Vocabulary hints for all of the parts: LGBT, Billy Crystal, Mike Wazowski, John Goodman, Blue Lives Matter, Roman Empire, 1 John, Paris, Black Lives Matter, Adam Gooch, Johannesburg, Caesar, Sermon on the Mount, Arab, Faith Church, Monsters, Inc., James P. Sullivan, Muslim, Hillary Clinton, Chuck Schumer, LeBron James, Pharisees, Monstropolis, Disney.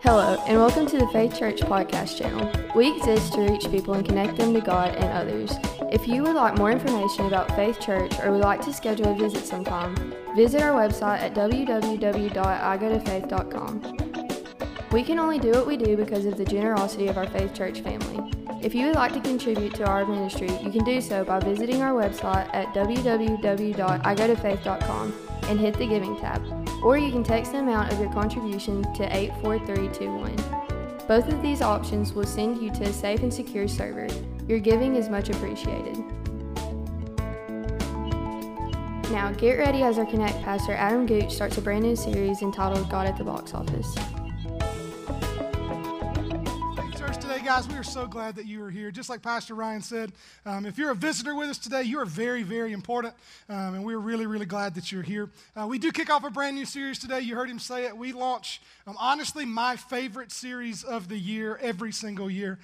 Hello, and welcome to the Faith Church podcast channel. We exist to reach people and connect them to God and others. If you would like more information about Faith Church or would like to schedule a visit sometime, visit our website at www.igotofaith.com. We can only do what we do because of the generosity of our Faith Church family. If you would like to contribute to our ministry, you can do so by visiting our website at www.igotofaith.com and hit the Giving tab, or you can text the amount of your contribution to 84321. Both of these options will send you to a safe and secure server. Your giving is much appreciated. Now get ready as our Connect pastor Adam Gooch starts a brand new series entitled God at the Box Office. Guys, we are so glad that you are here. Just like Pastor Ryan said, if you're a visitor with us today, you are very, very important, and we're really, really glad that you're here. We do kick off a brand new series today. You heard him say it. We launch, honestly, my favorite series of the year every single year.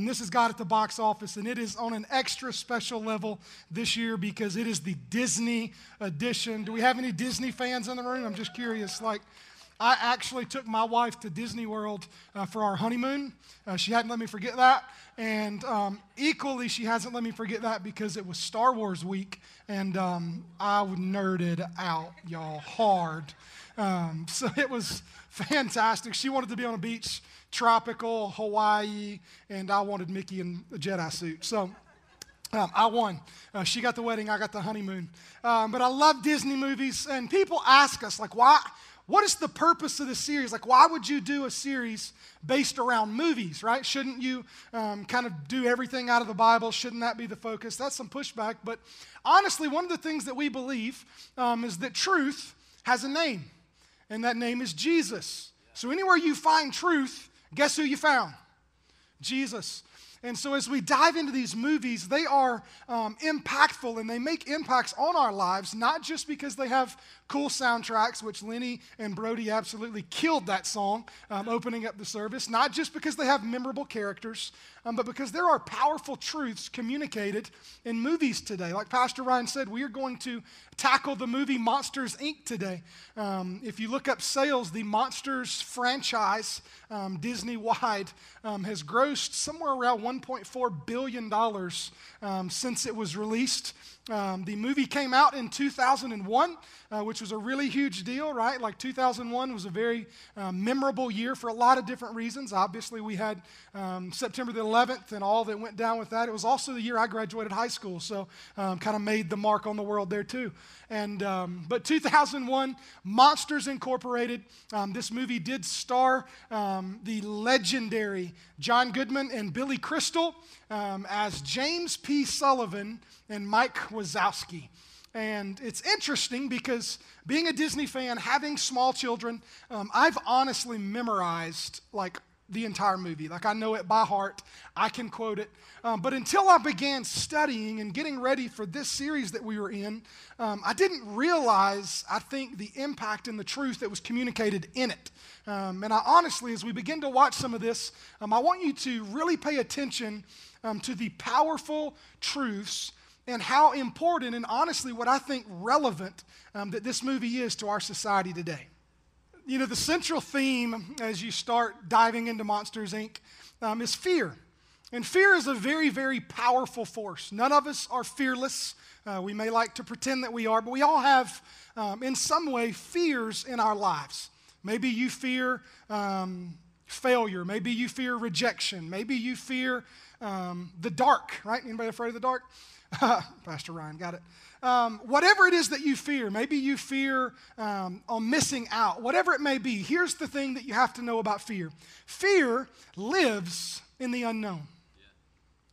This is God at the Box Office, and it is on an extra special level this year because it is the Disney edition. Do we have any Disney fans in the room? I'm just curious, I actually took my wife to Disney World for our honeymoon. She hadn't let me forget that. And equally, she hasn't let me forget that because it was Star Wars week, and I nerded out, y'all, hard. So it was fantastic. She wanted to be on a beach, tropical, Hawaii, and I wanted Mickey in a Jedi suit. So I won. She got the wedding. I got the honeymoon. But I love Disney movies, and people ask us, why? What is the purpose of the series? Why would you do a series based around movies, right? Shouldn't you kind of do everything out of the Bible? Shouldn't that be the focus? That's some pushback. But honestly, one of the things that we believe is that truth has a name, and that name is Jesus. So anywhere you find truth, guess who you found? Jesus. And so as we dive into these movies, they are impactful, and they make impacts on our lives, not just because they have cool soundtracks, which Lenny and Brody absolutely killed that song opening up the service, not just because they have memorable characters, but because there are powerful truths communicated in movies today. Like Pastor Ryan said, we are going to tackle the movie Monsters, Inc. today. If you look up sales, the Monsters franchise, Disney-wide, has grossed somewhere around $1.4 billion since it was released. The movie came out in 2001, which was a really huge deal, right? 2001 was a very memorable year for a lot of different reasons. Obviously, we had September the 11th and all that went down with that. It was also the year I graduated high school, so kind of made the mark on the world there too. And but 2001, Monsters, Incorporated. This movie did star the legendary John Goodman and Billy Crystal as James P. Sullivan and Mike Wazowski. And it's interesting because being a Disney fan, having small children, I've honestly memorized the entire movie. I know it by heart. I can quote it. But until I began studying and getting ready for this series that we were in, I didn't realize, the impact and the truth that was communicated in it. And I honestly, as we begin to watch some of this, I want you to really pay attention to the powerful truths and how important and honestly what I think relevant that this movie is to our society today. You know, the central theme as you start diving into Monsters, Inc. Is fear. And fear is a very, very powerful force. None of us are fearless. We may like to pretend that we are, but we all have, in some way, fears in our lives. Maybe you fear failure. Maybe you fear rejection. Maybe you fear the dark, right? Anybody afraid of the dark? Pastor Ryan, got it. Whatever it is that you fear, maybe you fear on missing out, whatever it may be, here's the thing that you have to know about fear. Fear lives in the unknown.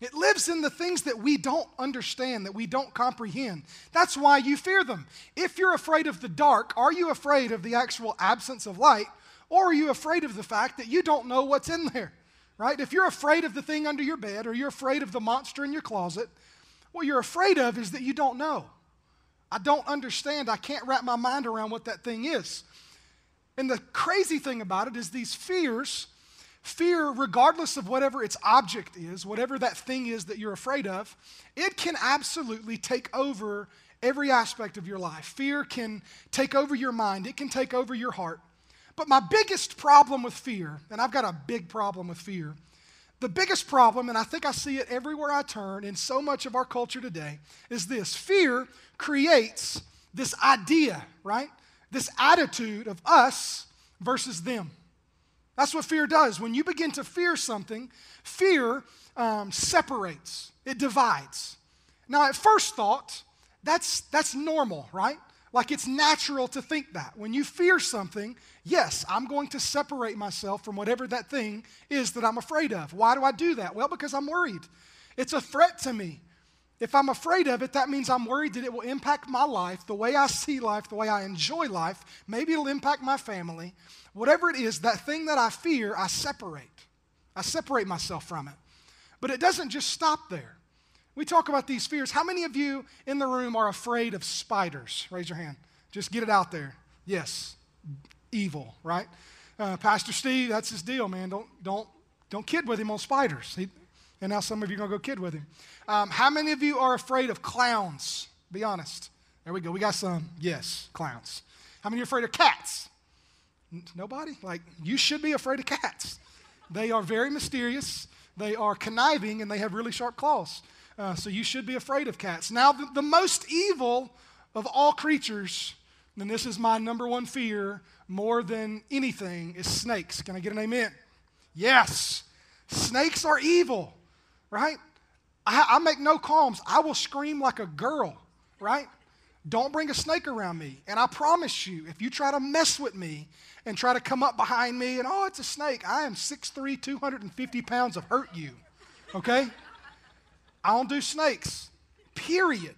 Yeah. It lives in the things that we don't understand, that we don't comprehend. That's why you fear them. If you're afraid of the dark, are you afraid of the actual absence of light, or are you afraid of the fact that you don't know what's in there, right? If you're afraid of the thing under your bed, or you're afraid of the monster in your closet, what you're afraid of is that you don't know. I don't understand. I can't wrap my mind around what that thing is. And the crazy thing about it is these fears Fear, regardless of whatever its object is, whatever that thing is that you're afraid of, it can absolutely take over every aspect of your life. Fear can take over your mind. It can take over your heart. But my biggest problem with fear, and I've got a big problem with fear, the biggest problem, and I think I see it everywhere I turn in so much of our culture today, is this. Fear creates this idea, right? This attitude of us versus them. That's what fear does. When you begin to fear something, fear separates. It divides. Now, at first thought, that's normal, right? Like, it's natural to think that. When you fear something, yes, I'm going to separate myself from whatever that thing is that I'm afraid of. Why do I do that? Well, because I'm worried. It's a threat to me. If I'm afraid of it, that means I'm worried that it will impact my life, the way I see life, the way I enjoy life. Maybe it'll impact my family. Whatever it is, that thing that I fear, I separate. I separate myself from it. But it doesn't just stop there. We talk about these fears. How many of you in the room are afraid of spiders? Raise your hand. Just get it out there. Yes, evil, right? Pastor Steve, that's his deal, man. Don't kid with him on spiders. And now some of you are going to go kid with him. How many of you are afraid of clowns? Be honest. There we go. We got some. Yes, clowns. How many are afraid of cats? Nobody? Like, you should be afraid of cats. They are very mysterious. They are conniving, and they have really sharp claws. So you should be afraid of cats. Now, the most evil of all creatures, and this is my number one fear more than anything, is snakes. Can I get an amen? Yes. Snakes are evil, right? I make no qualms. I will scream like a girl, right? Don't bring a snake around me. And I promise you, if you try to mess with me and try to come up behind me and, oh, it's a snake, I am 6'3", 250 pounds of hurt you, okay? I don't do snakes, period.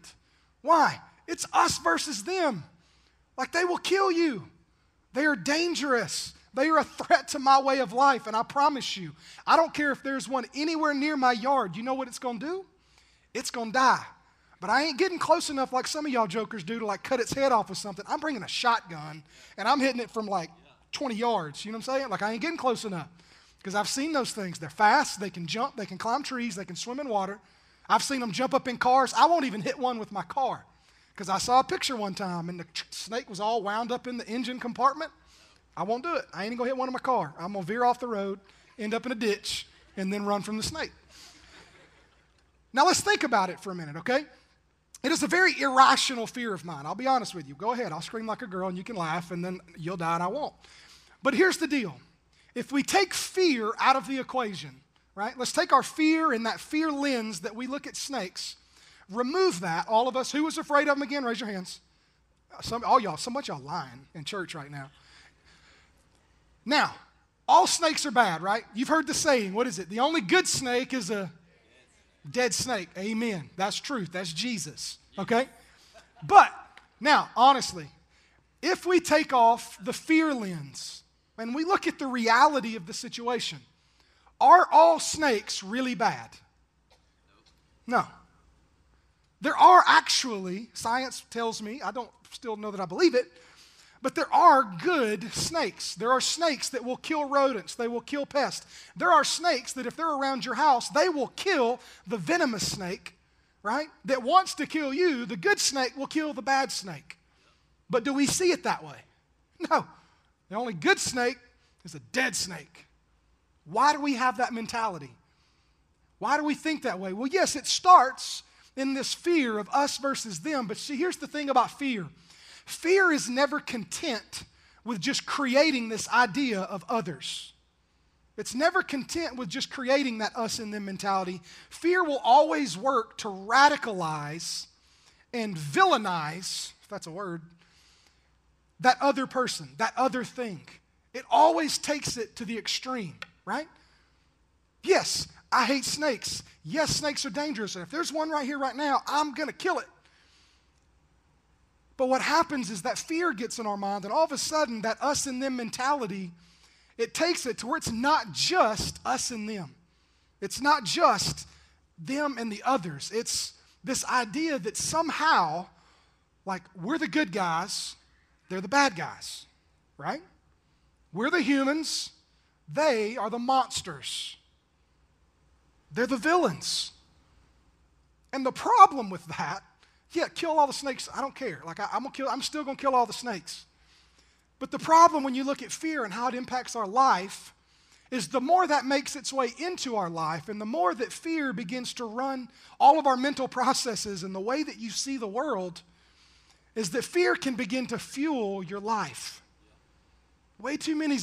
Why? It's us versus them. Like, they will kill you. They are dangerous. They are a threat to my way of life, and I promise you, I don't care if there's one anywhere near my yard. You know what it's going to do? It's going to die. But I ain't getting close enough like some of y'all jokers do to, like, cut its head off with something. I'm bringing a shotgun, and I'm hitting it from, like, 20 yards. You know what I'm saying? Like, I ain't getting close enough because I've seen those things. They're fast. They can jump. They can climb trees. They can swim in water. I've seen them jump up in cars. I won't even hit one with my car because I saw a picture one time, and the snake was all wound up in the engine compartment. I won't do it. I ain't going to hit one in my car. I'm going to veer off the road, end up in a ditch, and then run from the snake. Now, let's think about it for a minute, okay? It is a very irrational fear of mine. I'll be honest with you. Go ahead. I'll scream like a girl, and you can laugh, and then you'll die, and I won't. But here's the deal. If we take fear out of the equation, right? Let's take our fear and that fear lens that we look at snakes, remove that. All of us, who was afraid of them again? Raise your hands. All y'all, so much y'all lying in church right now. Now, all snakes are bad, right? You've heard the saying, what is it? The only good snake is a dead snake. Amen. That's truth. That's Jesus, okay? But now, honestly, if we take off the fear lens and we look at the reality of the situation, are all snakes really bad? No. There are actually, science tells me, I don't still know that I believe it, but there are good snakes. There are snakes that will kill rodents. They will kill pests. There are snakes that if they're around your house, they will kill the venomous snake, right, that wants to kill you. The good snake will kill the bad snake. But do we see it that way? No. The only good snake is a dead snake. Why do we have that mentality? Why do we think that way? Well, yes, it starts in this fear of us versus them. But see, here's the thing about fear. Fear is never content with just creating this idea of others. It's never content with just creating that us and them mentality. Fear will always work to radicalize and villainize, if that's a word, that other person, that other thing. It always takes it to the extreme, right? Yes, I hate snakes. Yes, snakes are dangerous. And if there's one right here right now, I'm going to kill it. But what happens is that fear gets in our mind, and all of a sudden, that us and them mentality, it takes it to where it's not just us and them. It's not just them and the others. It's this idea that somehow, like, we're the good guys, they're the bad guys, right? We're the humans, They are the monsters. They're the villains. And the problem with that, yeah, kill all the snakes. I don't care. Like I'm still going to kill all the snakes. But the problem when you look at fear and how it impacts our life is the more that makes its way into our life and the more that fear begins to run all of our mental processes and the way that you see the world is that fear can begin to fuel your life. Way too many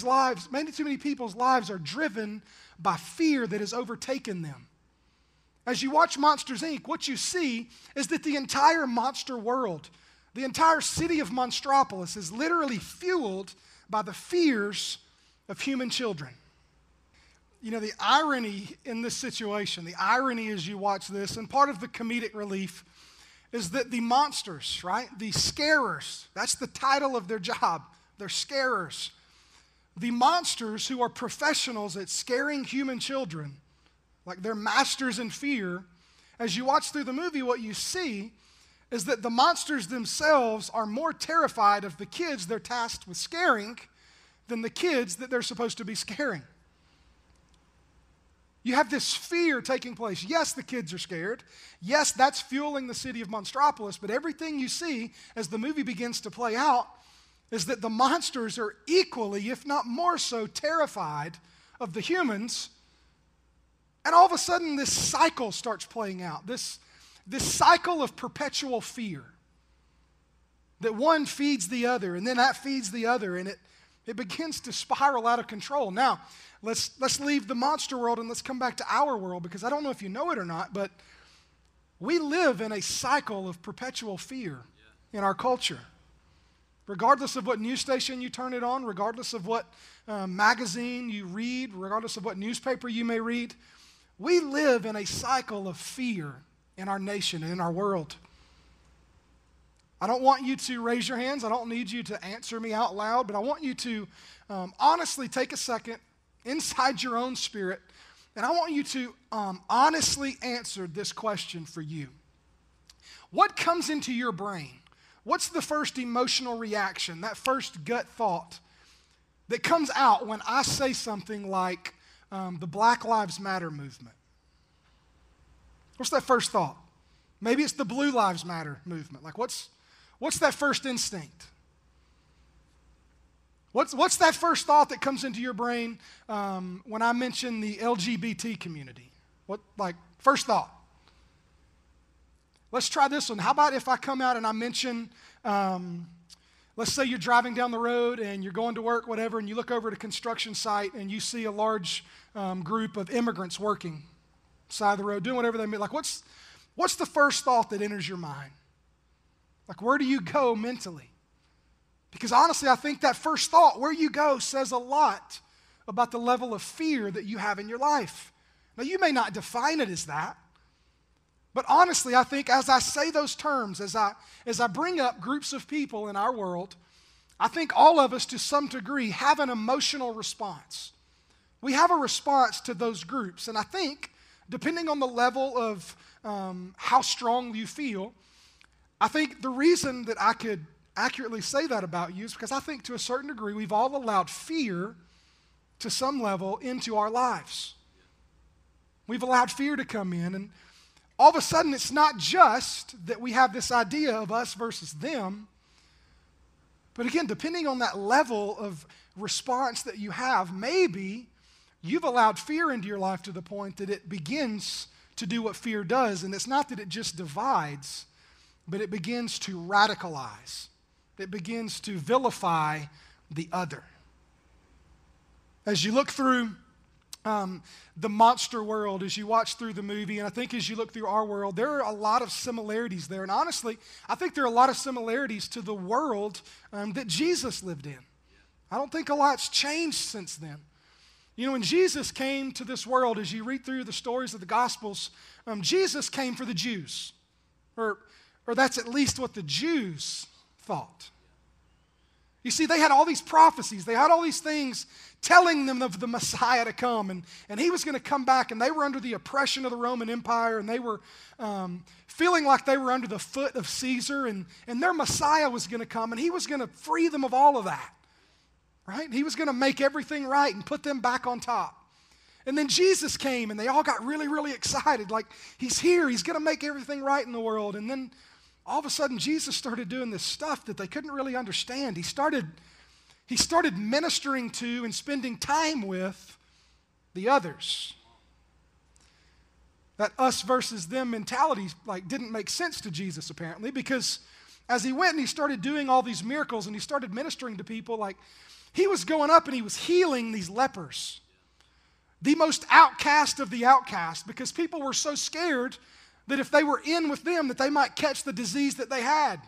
people's lives are driven by fear that has overtaken them. As you watch Monsters, Inc., what you see is that the entire monster world, the entire city of Monstropolis is literally fueled by the fears of human children. You know, the irony in this situation, the irony as you watch this, and part of the comedic relief is that the monsters, right, the scarers, that's the title of their job, they're scarers. The monsters who are professionals at scaring human children, like they're masters in fear, as you watch through the movie, what you see is that the monsters themselves are more terrified of the kids they're tasked with scaring than the kids that they're supposed to be scaring. You have this fear taking place. Yes, the kids are scared. Yes, that's fueling the city of Monstropolis, but everything you see as the movie begins to play out is that the monsters are equally, if not more so, terrified of the humans. And all of a sudden, this cycle starts playing out, this cycle of perpetual fear that one feeds the other, and then that feeds the other, and it begins to spiral out of control. Now, let's leave the monster world and let's come back to our world, because I don't know if you know it or not, but we live in a cycle of perpetual fear in our culture. Regardless of what news station you turn it on, regardless of what magazine you read, regardless of what newspaper you may read, we live in a cycle of fear in our nation and in our world. I don't want you to raise your hands. I don't need you to answer me out loud, but I want you to honestly take a second inside your own spirit, and I want you to honestly answer this question for you. What comes into your brain? What's the first emotional reaction, that first gut thought that comes out when I say something like the Black Lives Matter movement? What's that first thought? Maybe it's the Blue Lives Matter movement. Like what's that first instinct? What's that first thought that comes into your brain when I mention the LGBT community? First thought? Let's try this one. How about if I come out and I mention, let's say you're driving down the road and you're going to work, whatever, and you look over at a construction site and you see a large group of immigrants working side of the road, doing whatever they mean. Like, what's the first thought that enters your mind? Like, where do you go mentally? Because honestly, I think that first thought, where you go, says a lot about the level of fear that you have in your life. Now, you may not define it as that. But honestly, I think as I say those terms, as I bring up groups of people in our world, I think all of us to some degree have an emotional response. We have a response to those groups. And I think, depending on the level of how strong you feel, I think the reason that I could accurately say that about you is because I think to a certain degree we've all allowed fear to some level into our lives. We've allowed fear to come in, and all of a sudden, it's not just that we have this idea of us versus them, but again, depending on that level of response that you have, maybe you've allowed fear into your life to the point that it begins to do what fear does, and it's not that it just divides, but it begins to radicalize. It begins to vilify the other. As you look through the monster world, as you watch through the movie, and I think as you look through our world, there are a lot of similarities there. And honestly, I think there are a lot of similarities to the world that Jesus lived in. I don't think a lot's changed since then. You know, when Jesus came to this world, as you read through the stories of the Gospels, Jesus came for the Jews, or that's at least what the Jews thought. You see, they had all these prophecies. They had all these things telling them of the Messiah to come, and he was going to come back, and they were under the oppression of the Roman Empire, and they were feeling like they were under the foot of Caesar, and their Messiah was going to come, and he was going to free them of all of that. right? He was going to make everything right and put them back on top. And then Jesus came, and they all got really, really excited. Like, he's here. He's going to make everything right in the world. And then all of a sudden, Jesus started doing this stuff that they couldn't really understand. He started ministering to and spending time with the others. That us versus them mentality, like, didn't make sense to Jesus, apparently, because as he went and he started doing all these miracles and he started ministering to people, like, he was going up and he was healing these lepers. The most outcast of the outcast, because people were so scared that if they were in with them that they might catch the disease that they had.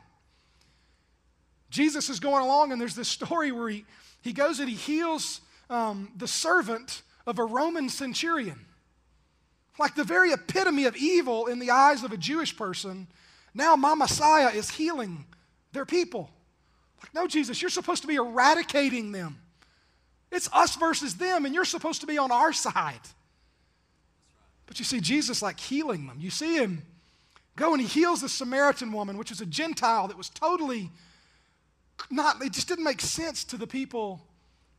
Jesus is going along and there's this story where he goes and he heals the servant of a Roman centurion. Like the very epitome of evil in the eyes of a Jewish person, now my Messiah is healing their people. Like, no, Jesus, you're supposed to be eradicating them. It's us versus them, and you're supposed to be on our side. But you see Jesus like healing them. You see him go and he heals the Samaritan woman, which was a Gentile that was totally not, it just didn't make sense to the people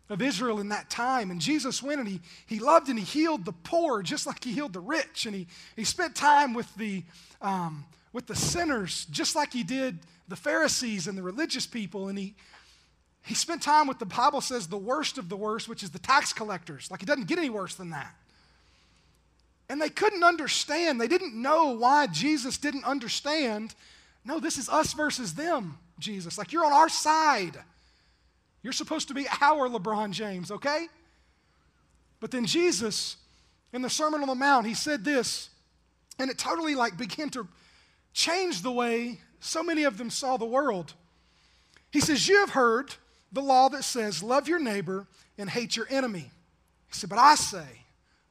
of Israel in that time. And Jesus went and he loved and he healed the poor just like he healed the rich. And he spent time with the sinners just like he did the Pharisees and the religious people. And He spent time with, the Bible says, the worst of the worst, which is the tax collectors. Like, it doesn't get any worse than that. And they couldn't understand. They didn't know why Jesus didn't understand. No, this is us versus them, Jesus. Like, you're on our side. You're supposed to be our LeBron James, okay? But then Jesus, in the Sermon on the Mount, he said this, and it totally, like, began to change the way so many of them saw the world. He says, you have heard the law that says, love your neighbor and hate your enemy. He said, but I say,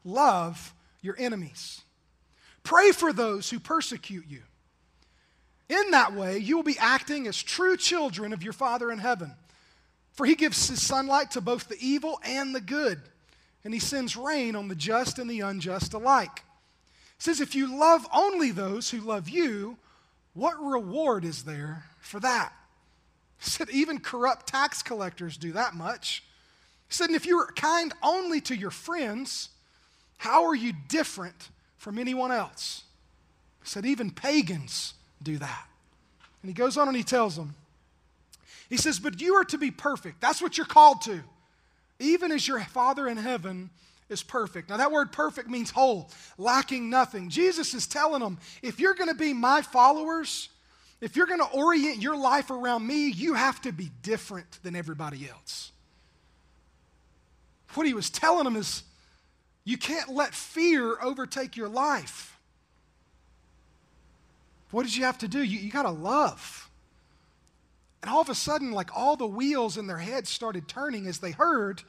love your enemies. Pray for those who persecute you. In that way, you will be acting as true children of your Father in heaven. For he gives his sunlight to both the evil and the good, and he sends rain on the just and the unjust alike. He says, if you love only those who love you, what reward is there for that? He said, even corrupt tax collectors do that much. He said, and if you are kind only to your friends, how are you different from anyone else? He said, even pagans do that. And he goes on and he tells them, he says, but you are to be perfect. That's what you're called to, even as your Father in heaven is perfect. Now that word perfect means whole, lacking nothing. Jesus is telling them, if you're going to be my followers, if you're going to orient your life around me, you have to be different than everybody else. What he was telling them is, you can't let fear overtake your life. What did you have to do? You got to love. And all of a sudden, like, all the wheels in their heads started turning as they heard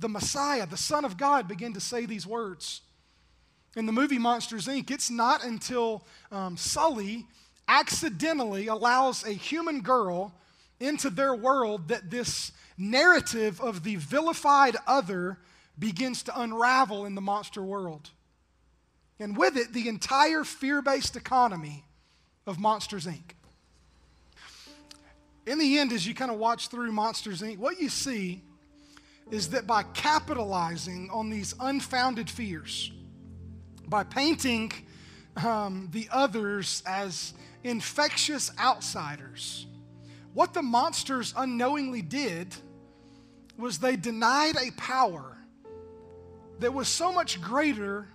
the Messiah, the Son of God, begin to say these words. In the movie Monsters, Inc., it's not until Sully accidentally allows a human girl into their world that this narrative of the vilified other begins to unravel in the monster world. And with it, the entire fear-based economy of Monsters, Inc. In the end, as you kind of watch through Monsters, Inc., what you see is that by capitalizing on these unfounded fears, by painting the others as infectious outsiders, what the monsters unknowingly did was they denied a power that was so much greater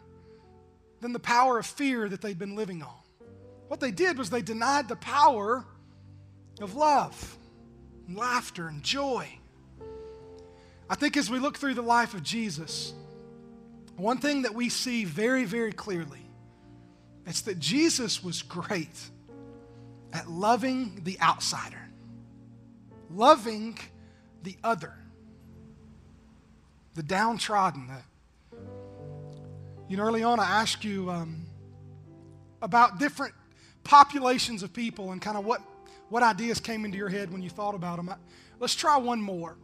than the power of fear that they'd been living on. What they did was they denied the power of love and laughter and joy. I think as we look through the life of Jesus, one thing that we see very, very clearly, it's that Jesus was great at loving the outsider, loving the other, the downtrodden. Early on I asked you about different populations of people and kind of what ideas came into your head when you thought about them. Let's try one more.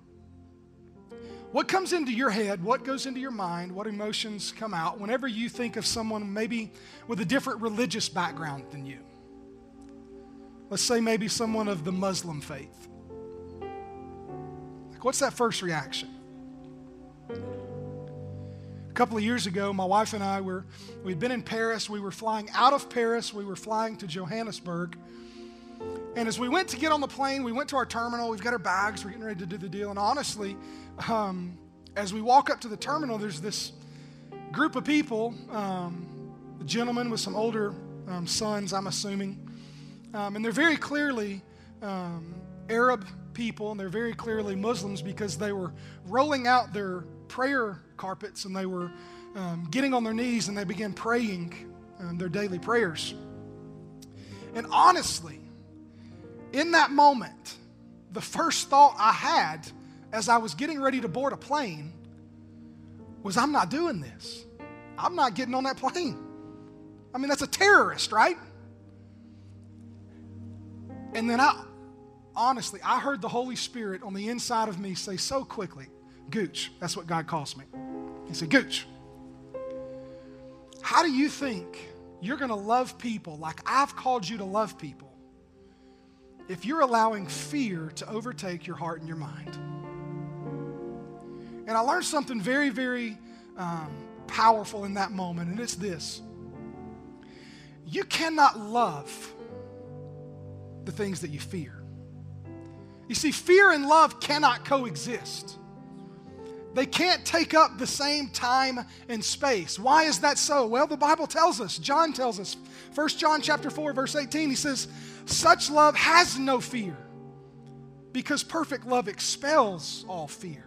What comes into your head, what goes into your mind, what emotions come out whenever you think of someone maybe with a different religious background than you? Let's say maybe someone of the Muslim faith. Like, what's that first reaction? A couple of years ago, my wife and I we'd been in Paris. We were flying out of Paris. We were flying to Johannesburg. And as we went to get on the plane, we went to our terminal. We've got our bags. We're getting ready to do the deal. And honestly, as we walk up to the terminal, there's this group of people, a gentleman with some older sons, I'm assuming. And they're very clearly Arab people, and they're very clearly Muslims, because they were rolling out their prayer carpets and they were getting on their knees and they began praying their daily prayers. And honestly, in that moment, the first thought I had as I was getting ready to board a plane was, I'm not doing this. I'm not getting on that plane. I mean, that's a terrorist, right? And then I heard the Holy Spirit on the inside of me say so quickly, Gooch, that's what God calls me. He said, Gooch, how do you think you're going to love people like I've called you to love people if you're allowing fear to overtake your heart and your mind? And I learned something very, very powerful in that moment, and it's this. You cannot love the things that you fear. You see, fear and love cannot coexist. They can't take up the same time and space. Why is that so? Well, the Bible tells us, John tells us, 1 John chapter 4, verse 18, he says, such love has no fear, because perfect love expels all fear.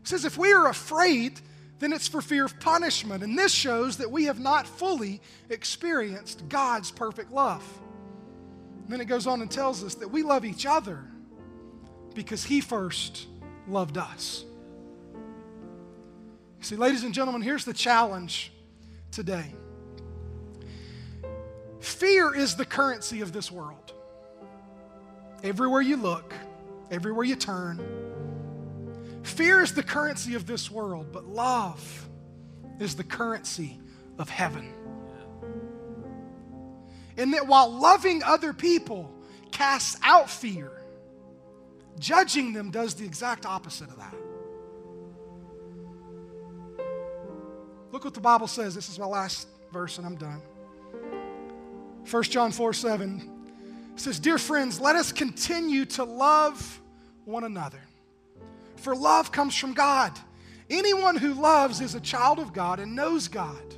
He says, if we are afraid, then it's for fear of punishment, and this shows that we have not fully experienced God's perfect love. And then it goes on and tells us that we love each other because he first loved us. See, ladies and gentlemen, here's the challenge today. Fear is the currency of this world. Everywhere you look, everywhere you turn, fear is the currency of this world, but love is the currency of heaven. And that while loving other people casts out fear, judging them does the exact opposite of that. Look what the Bible says. This is my last verse, and I'm done. 1 John 4:7 says, dear friends, let us continue to love one another, for love comes from God. Anyone who loves is a child of God and knows God.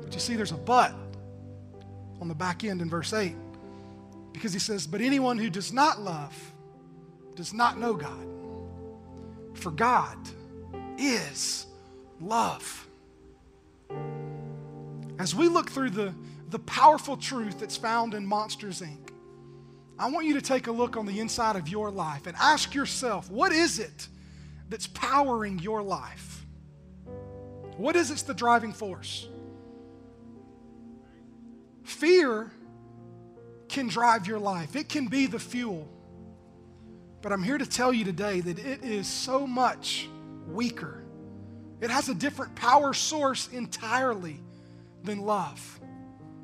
But you see, there's a but on the back end in verse 8, because he says, but anyone who does not love does not know God, for God is love. As we look through the powerful truth that's found in Monsters, Inc., I want you to take a look on the inside of your life and ask yourself, what is it that's powering your life? What is it's the driving force? Fear can drive your life. It can be the fuel. But I'm here to tell you today that it is so much weaker. It has a different power source entirely than love.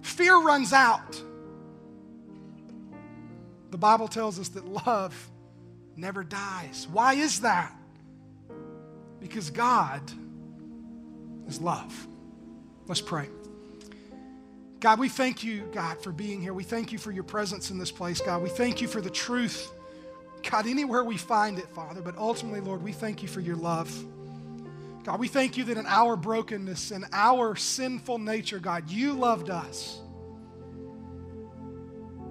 Fear runs out. The Bible tells us that love never dies. Why is that? Because God is love. Let's pray. God, we thank you, God, for being here. We thank you for your presence in this place, God. We thank you for the truth, God, anywhere we find it, Father. But ultimately, Lord, we thank you for your love. God, we thank you that in our brokenness and our sinful nature, God, you loved us.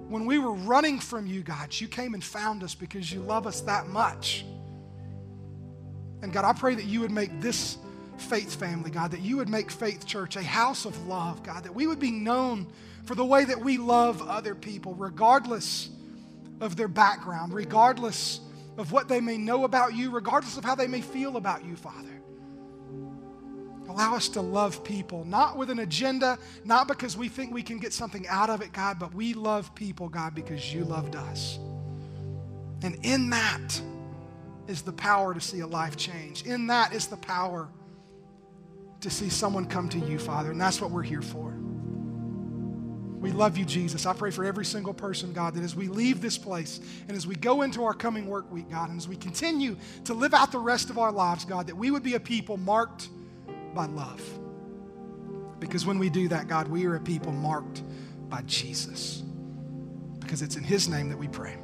When we were running from you, God, you came and found us because you love us that much. And God, I pray that you would make this Faith family, God, that you would make Faith Church a house of love, God, that we would be known for the way that we love other people, regardless of their background, regardless of what they may know about you, regardless of how they may feel about you, Father. Allow us to love people, not with an agenda, not because we think we can get something out of it, God, but we love people, God, because you loved us. And in that is the power to see a life change. In that is the power to see someone come to you, Father, and that's what we're here for. We love you, Jesus. I pray for every single person, God, that as we leave this place and as we go into our coming work week, God, and as we continue to live out the rest of our lives, God, that we would be a people marked by love. Because when we do that, God, we are a people marked by Jesus. Because it's in His name that we pray.